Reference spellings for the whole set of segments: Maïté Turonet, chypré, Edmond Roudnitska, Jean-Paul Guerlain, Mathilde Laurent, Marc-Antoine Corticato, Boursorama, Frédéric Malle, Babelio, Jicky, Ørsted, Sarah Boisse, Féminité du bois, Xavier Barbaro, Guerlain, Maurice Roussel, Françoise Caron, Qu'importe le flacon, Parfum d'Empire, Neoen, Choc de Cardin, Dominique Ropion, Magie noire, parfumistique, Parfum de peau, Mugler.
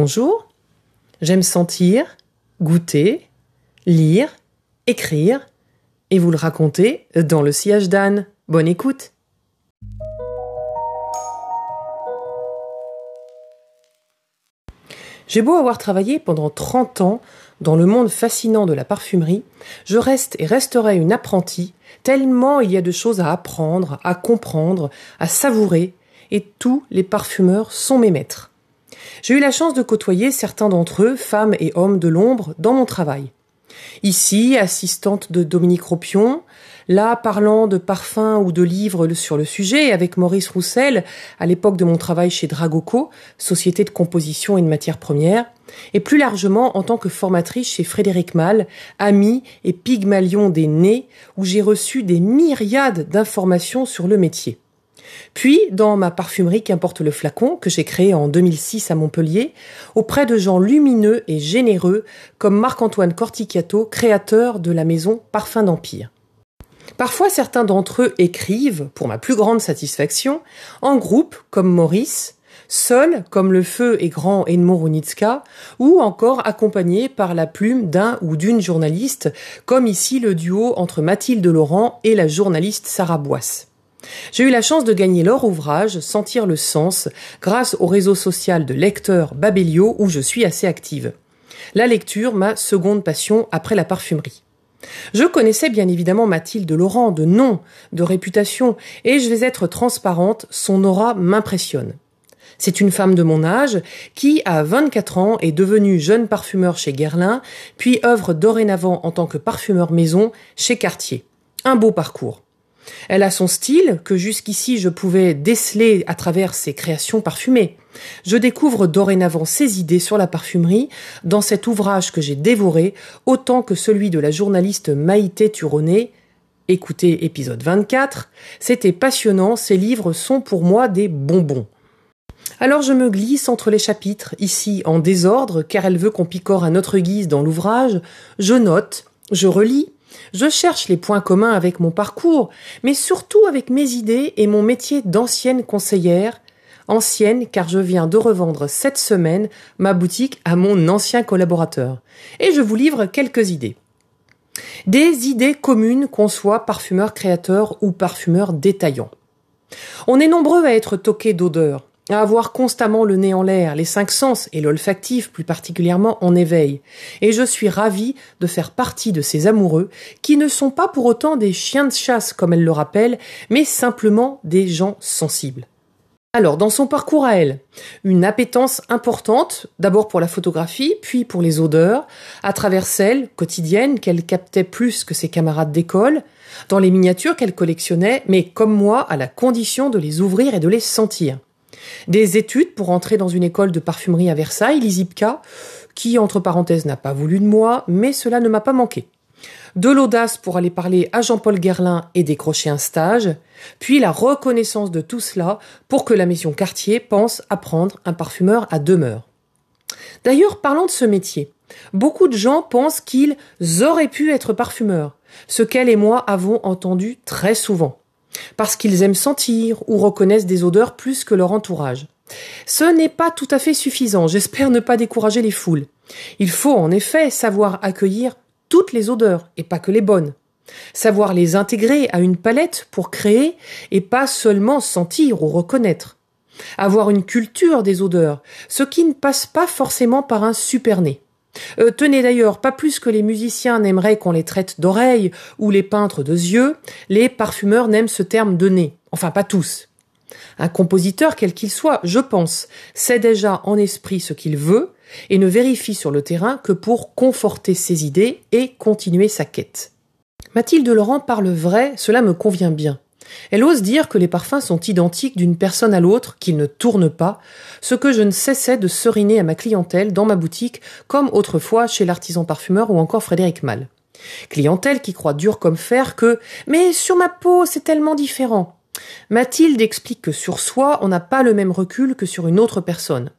bonjour. J'aime sentir, goûter, lire, écrire et vous le raconter dans le sillage d'Anne. Bonne écoute. J'ai beau avoir travaillé pendant 30 ans dans le monde fascinant de la parfumerie, je reste et resterai une apprentie, tellement il y a de choses à apprendre, à comprendre, à savourer, et tous les parfumeurs sont mes maîtres. J'ai eu la chance de côtoyer certains d'entre eux, femmes et hommes de l'ombre, dans mon travail. Ici, assistante de Dominique Ropion, là, parlant de parfums ou de livres sur le sujet, avec Maurice Roussel, à l'époque de mon travail chez Dragoco, société de composition et de matières premières, et plus largement en tant que formatrice chez Frédéric Malle, ami et pygmalion des nez, où j'ai reçu des myriades d'informations sur le métier. Puis, dans ma parfumerie Qu'importe le flacon, que j'ai créée en 2006 à Montpellier, auprès de gens lumineux et généreux comme Marc-Antoine Corticato, créateur de la maison Parfum d'Empire. Parfois, certains d'entre eux écrivent, pour ma plus grande satisfaction, en groupe comme Maurice, seul comme le feu et grand Edmond Roudnitska, ou encore accompagné par la plume d'un ou d'une journaliste, comme ici le duo entre Mathilde Laurent et la journaliste Sarah Boisse. J'ai eu la chance de gagner leur ouvrage « Sentir le sens » grâce au réseau social de lecteurs Babelio où je suis assez active. La lecture, ma seconde passion après la parfumerie. Je connaissais bien évidemment Mathilde Laurent de nom, de réputation, et je vais être transparente, son aura m'impressionne. C'est une femme de mon âge qui, à 24 ans, est devenue jeune parfumeur chez Guerlain, puis œuvre dorénavant en tant que parfumeur maison chez Cartier. Un beau parcours. Elle a son style que jusqu'ici je pouvais déceler à travers ses créations parfumées. Je découvre dorénavant ses idées sur la parfumerie dans cet ouvrage que j'ai dévoré autant que celui de la journaliste Maïté Turonet. Écoutez épisode 24, c'était passionnant, ces livres sont pour moi des bonbons. Alors je me glisse entre les chapitres, ici en désordre car elle veut qu'on picore à notre guise dans l'ouvrage, je note, je relis. Je cherche les points communs avec mon parcours, mais surtout avec mes idées et mon métier d'ancienne conseillère. Ancienne, car je viens de revendre cette semaine ma boutique à mon ancien collaborateur. Et je vous livre quelques idées. Des idées communes qu'on soit parfumeur-créateur ou parfumeur-détaillant. On est nombreux à être toqués d'odeur, à avoir constamment le nez en l'air, les cinq sens et l'olfactif plus particulièrement en éveil. Et je suis ravie de faire partie de ces amoureux qui ne sont pas pour autant des chiens de chasse comme elle le rappelle, mais simplement des gens sensibles. Alors, dans son parcours à elle, une appétence importante, d'abord pour la photographie, puis pour les odeurs, à travers celles quotidiennes qu'elle captait plus que ses camarades d'école, dans les miniatures qu'elle collectionnait, mais comme moi, à la condition de les ouvrir et de les sentir. Des études pour entrer dans une école de parfumerie à Versailles, l'ISIPCA, qui, entre parenthèses, n'a pas voulu de moi, mais cela ne m'a pas manqué. De l'audace pour aller parler à Jean-Paul Guerlain et décrocher un stage, puis la reconnaissance de tout cela pour que la maison Cartier pense à prendre un parfumeur à demeure. D'ailleurs, parlant de ce métier, beaucoup de gens pensent qu'ils auraient pu être parfumeurs, ce qu'elle et moi avons entendu très souvent. Parce qu'ils aiment sentir ou reconnaissent des odeurs plus que leur entourage. Ce n'est pas tout à fait suffisant, j'espère ne pas décourager les foules. Il faut en effet savoir accueillir toutes les odeurs et pas que les bonnes. Savoir les intégrer à une palette pour créer et pas seulement sentir ou reconnaître. Avoir une culture des odeurs, ce qui ne passe pas forcément par un super nez. Tenez d'ailleurs, pas plus que les musiciens n'aimeraient qu'on les traite d'oreilles ou les peintres de yeux, les parfumeurs n'aiment ce terme de nez. Enfin, pas tous. Un compositeur, quel qu'il soit, je pense, sait déjà en esprit ce qu'il veut et ne vérifie sur le terrain que pour conforter ses idées et continuer sa quête. Mathilde Laurent parle vrai, cela me convient bien. Elle ose dire que les parfums sont identiques d'une personne à l'autre, qu'ils ne tournent pas, ce que je ne cessais de seriner à ma clientèle dans ma boutique, comme autrefois chez l'artisan parfumeur ou encore Frédéric Malle. Clientèle qui croit dur comme fer que « mais sur ma peau, c'est tellement différent ». Mathilde explique que sur soi, on n'a pas le même recul que sur une autre personne.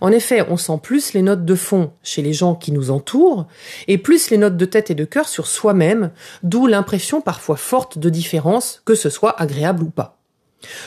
En effet, on sent plus les notes de fond chez les gens qui nous entourent et plus les notes de tête et de cœur sur soi-même, d'où l'impression parfois forte de différence, que ce soit agréable ou pas.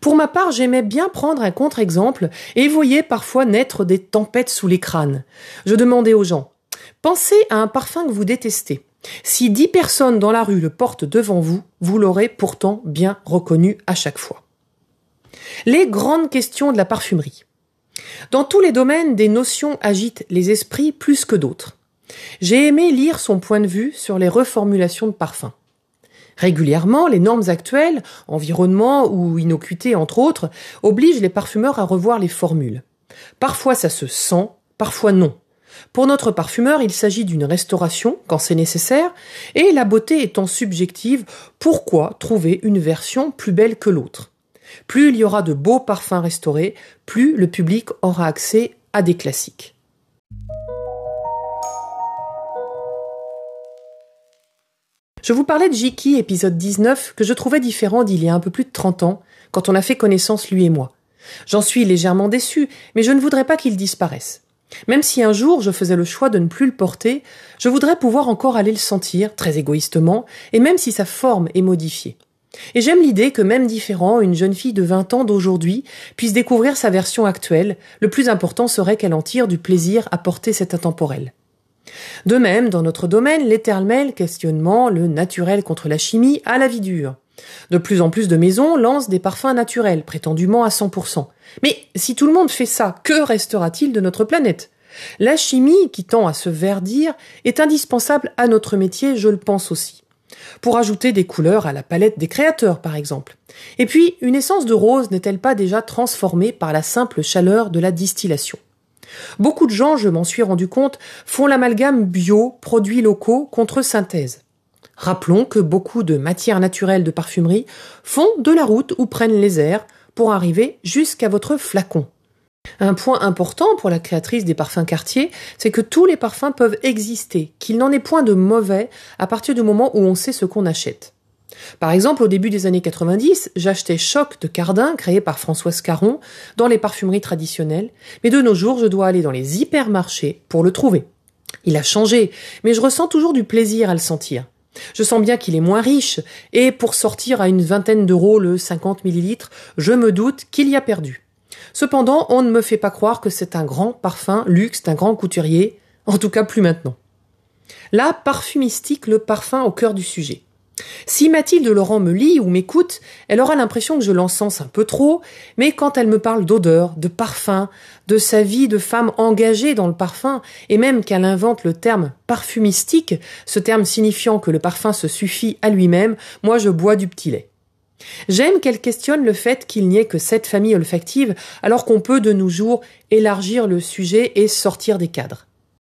Pour ma part, j'aimais bien prendre un contre-exemple et voyais parfois naître des tempêtes sous les crânes. Je demandais aux gens « Pensez à un parfum que vous détestez. Si 10 personnes dans la rue le portent devant vous, vous l'aurez pourtant bien reconnu à chaque fois. » Les grandes questions de la parfumerie. Dans tous les domaines, des notions agitent les esprits plus que d'autres. J'ai aimé lire son point de vue sur les reformulations de parfums. Régulièrement, les normes actuelles, environnement ou innocuité entre autres, obligent les parfumeurs à revoir les formules. Parfois ça se sent, parfois non. Pour notre parfumeur, il s'agit d'une restauration quand c'est nécessaire, et la beauté étant subjective, pourquoi trouver une version plus belle que l'autre ? Plus il y aura de beaux parfums restaurés, plus le public aura accès à des classiques. Je vous parlais de Jicky, épisode 19, que je trouvais différent d'il y a un peu plus de 30 ans, quand on a fait connaissance lui et moi. J'en suis légèrement déçue, mais je ne voudrais pas qu'il disparaisse. Même si un jour je faisais le choix de ne plus le porter, je voudrais pouvoir encore aller le sentir, très égoïstement, et même si sa forme est modifiée. Et j'aime l'idée que même différent, une jeune fille de 20 ans d'aujourd'hui puisse découvrir sa version actuelle, le plus important serait qu'elle en tire du plaisir à porter cet intemporel. De même, dans notre domaine, l'éternel questionnement, le naturel contre la chimie, à la vie dure. De plus en plus de maisons lancent des parfums naturels, prétendument à 100%. Mais si tout le monde fait ça, que restera-t-il de notre planète ? La chimie, qui tend à se verdir, est indispensable à notre métier, je le pense aussi. Pour ajouter des couleurs à la palette des créateurs, par exemple. Et puis, une essence de rose n'est-elle pas déjà transformée par la simple chaleur de la distillation ? Beaucoup de gens, je m'en suis rendu compte, font l'amalgame bio, produits locaux, contre synthèse. Rappelons que beaucoup de matières naturelles de parfumerie font de la route ou prennent les airs pour arriver jusqu'à votre flacon. Un point important pour la créatrice des parfums Cartier, c'est que tous les parfums peuvent exister, qu'il n'en est point de mauvais à partir du moment où on sait ce qu'on achète. Par exemple, au début des années 90, j'achetais Choc de Cardin, créé par Françoise Caron, dans les parfumeries traditionnelles, mais de nos jours, je dois aller dans les hypermarchés pour le trouver. Il a changé, mais je ressens toujours du plaisir à le sentir. Je sens bien qu'il est moins riche, et pour sortir à une vingtaine d'euros le 50 ml, je me doute qu'il y a perdu. Cependant, on ne me fait pas croire que c'est un grand parfum luxe d'un grand couturier, en tout cas plus maintenant. La parfumistique, le parfum au cœur du sujet. Si Mathilde Laurent me lit ou m'écoute, elle aura l'impression que je l'encense un peu trop, mais quand elle me parle d'odeur, de parfum, de sa vie de femme engagée dans le parfum, et même qu'elle invente le terme parfumistique, ce terme signifiant que le parfum se suffit à lui-même, moi je bois du petit lait. J'aime qu'elle questionne le fait qu'il n'y ait que 7 familles olfactives, alors qu'on peut de nos jours élargir le sujet et sortir des cadres.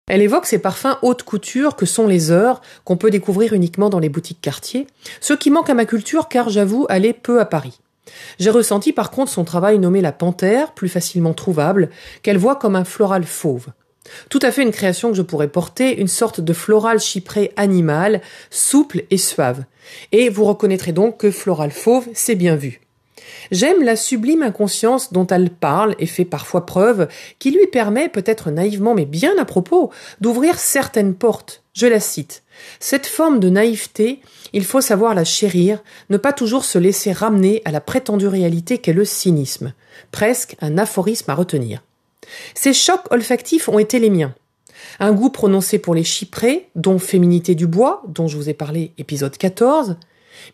Elle évoque ces parfums haute couture que sont les heures, qu'on peut découvrir uniquement dans les boutiques Cartier, ce qui manque à ma culture car j'avoue aller peu à Paris. J'ai ressenti par contre son travail nommé la panthère, plus facilement trouvable, qu'elle voit comme un floral fauve. Tout à fait une création que je pourrais porter, une sorte de floral chypré animal, souple et suave. Et vous reconnaîtrez donc que floral fauve, c'est bien vu. J'aime la sublime inconscience dont elle parle et fait parfois preuve, qui lui permet, peut-être naïvement mais bien à propos, d'ouvrir certaines portes. Je la cite. « Cette forme de naïveté, il faut savoir la chérir, ne pas toujours se laisser ramener à la prétendue réalité qu'est le cynisme. Presque un aphorisme à retenir. » Ces chocs olfactifs ont été les miens. Un goût prononcé pour les chyprés, dont Féminité du bois, dont je vous ai parlé épisode 14,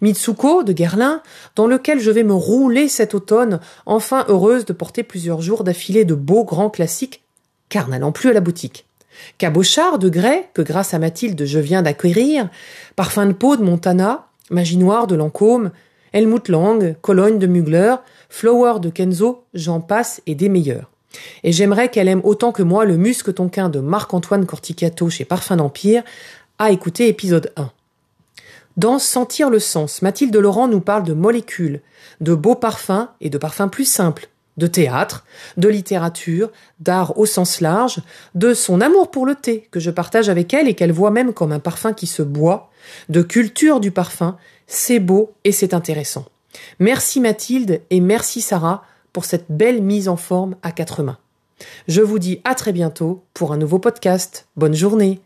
Mitsuko de Guerlain, dans lequel je vais me rouler cet automne, enfin heureuse de porter plusieurs jours d'affilée de beaux grands classiques, car n'allant plus à la boutique. Cabochard de Grès, que grâce à Mathilde je viens d'acquérir, Parfum de peau de Montana, Magie noire de Lancôme, Helmut Lang, Cologne de Mugler, Flower de Kenzo, j'en passe et des meilleurs. Et j'aimerais qu'elle aime autant que moi le Musque Tonquin de Marc-Antoine Corticato chez Parfum d'Empire, à écouter épisode 1. Dans Sentir le sens, Mathilde Laurent nous parle de molécules, de beaux parfums et de parfums plus simples, de théâtre, de littérature, d'art au sens large, de son amour pour le thé que je partage avec elle et qu'elle voit même comme un parfum qui se boit, de culture du parfum, c'est beau et c'est intéressant. Merci Mathilde et merci Sarah pour cette belle mise en forme à 4 mains. Je vous dis à très bientôt pour un nouveau podcast. Bonne journée.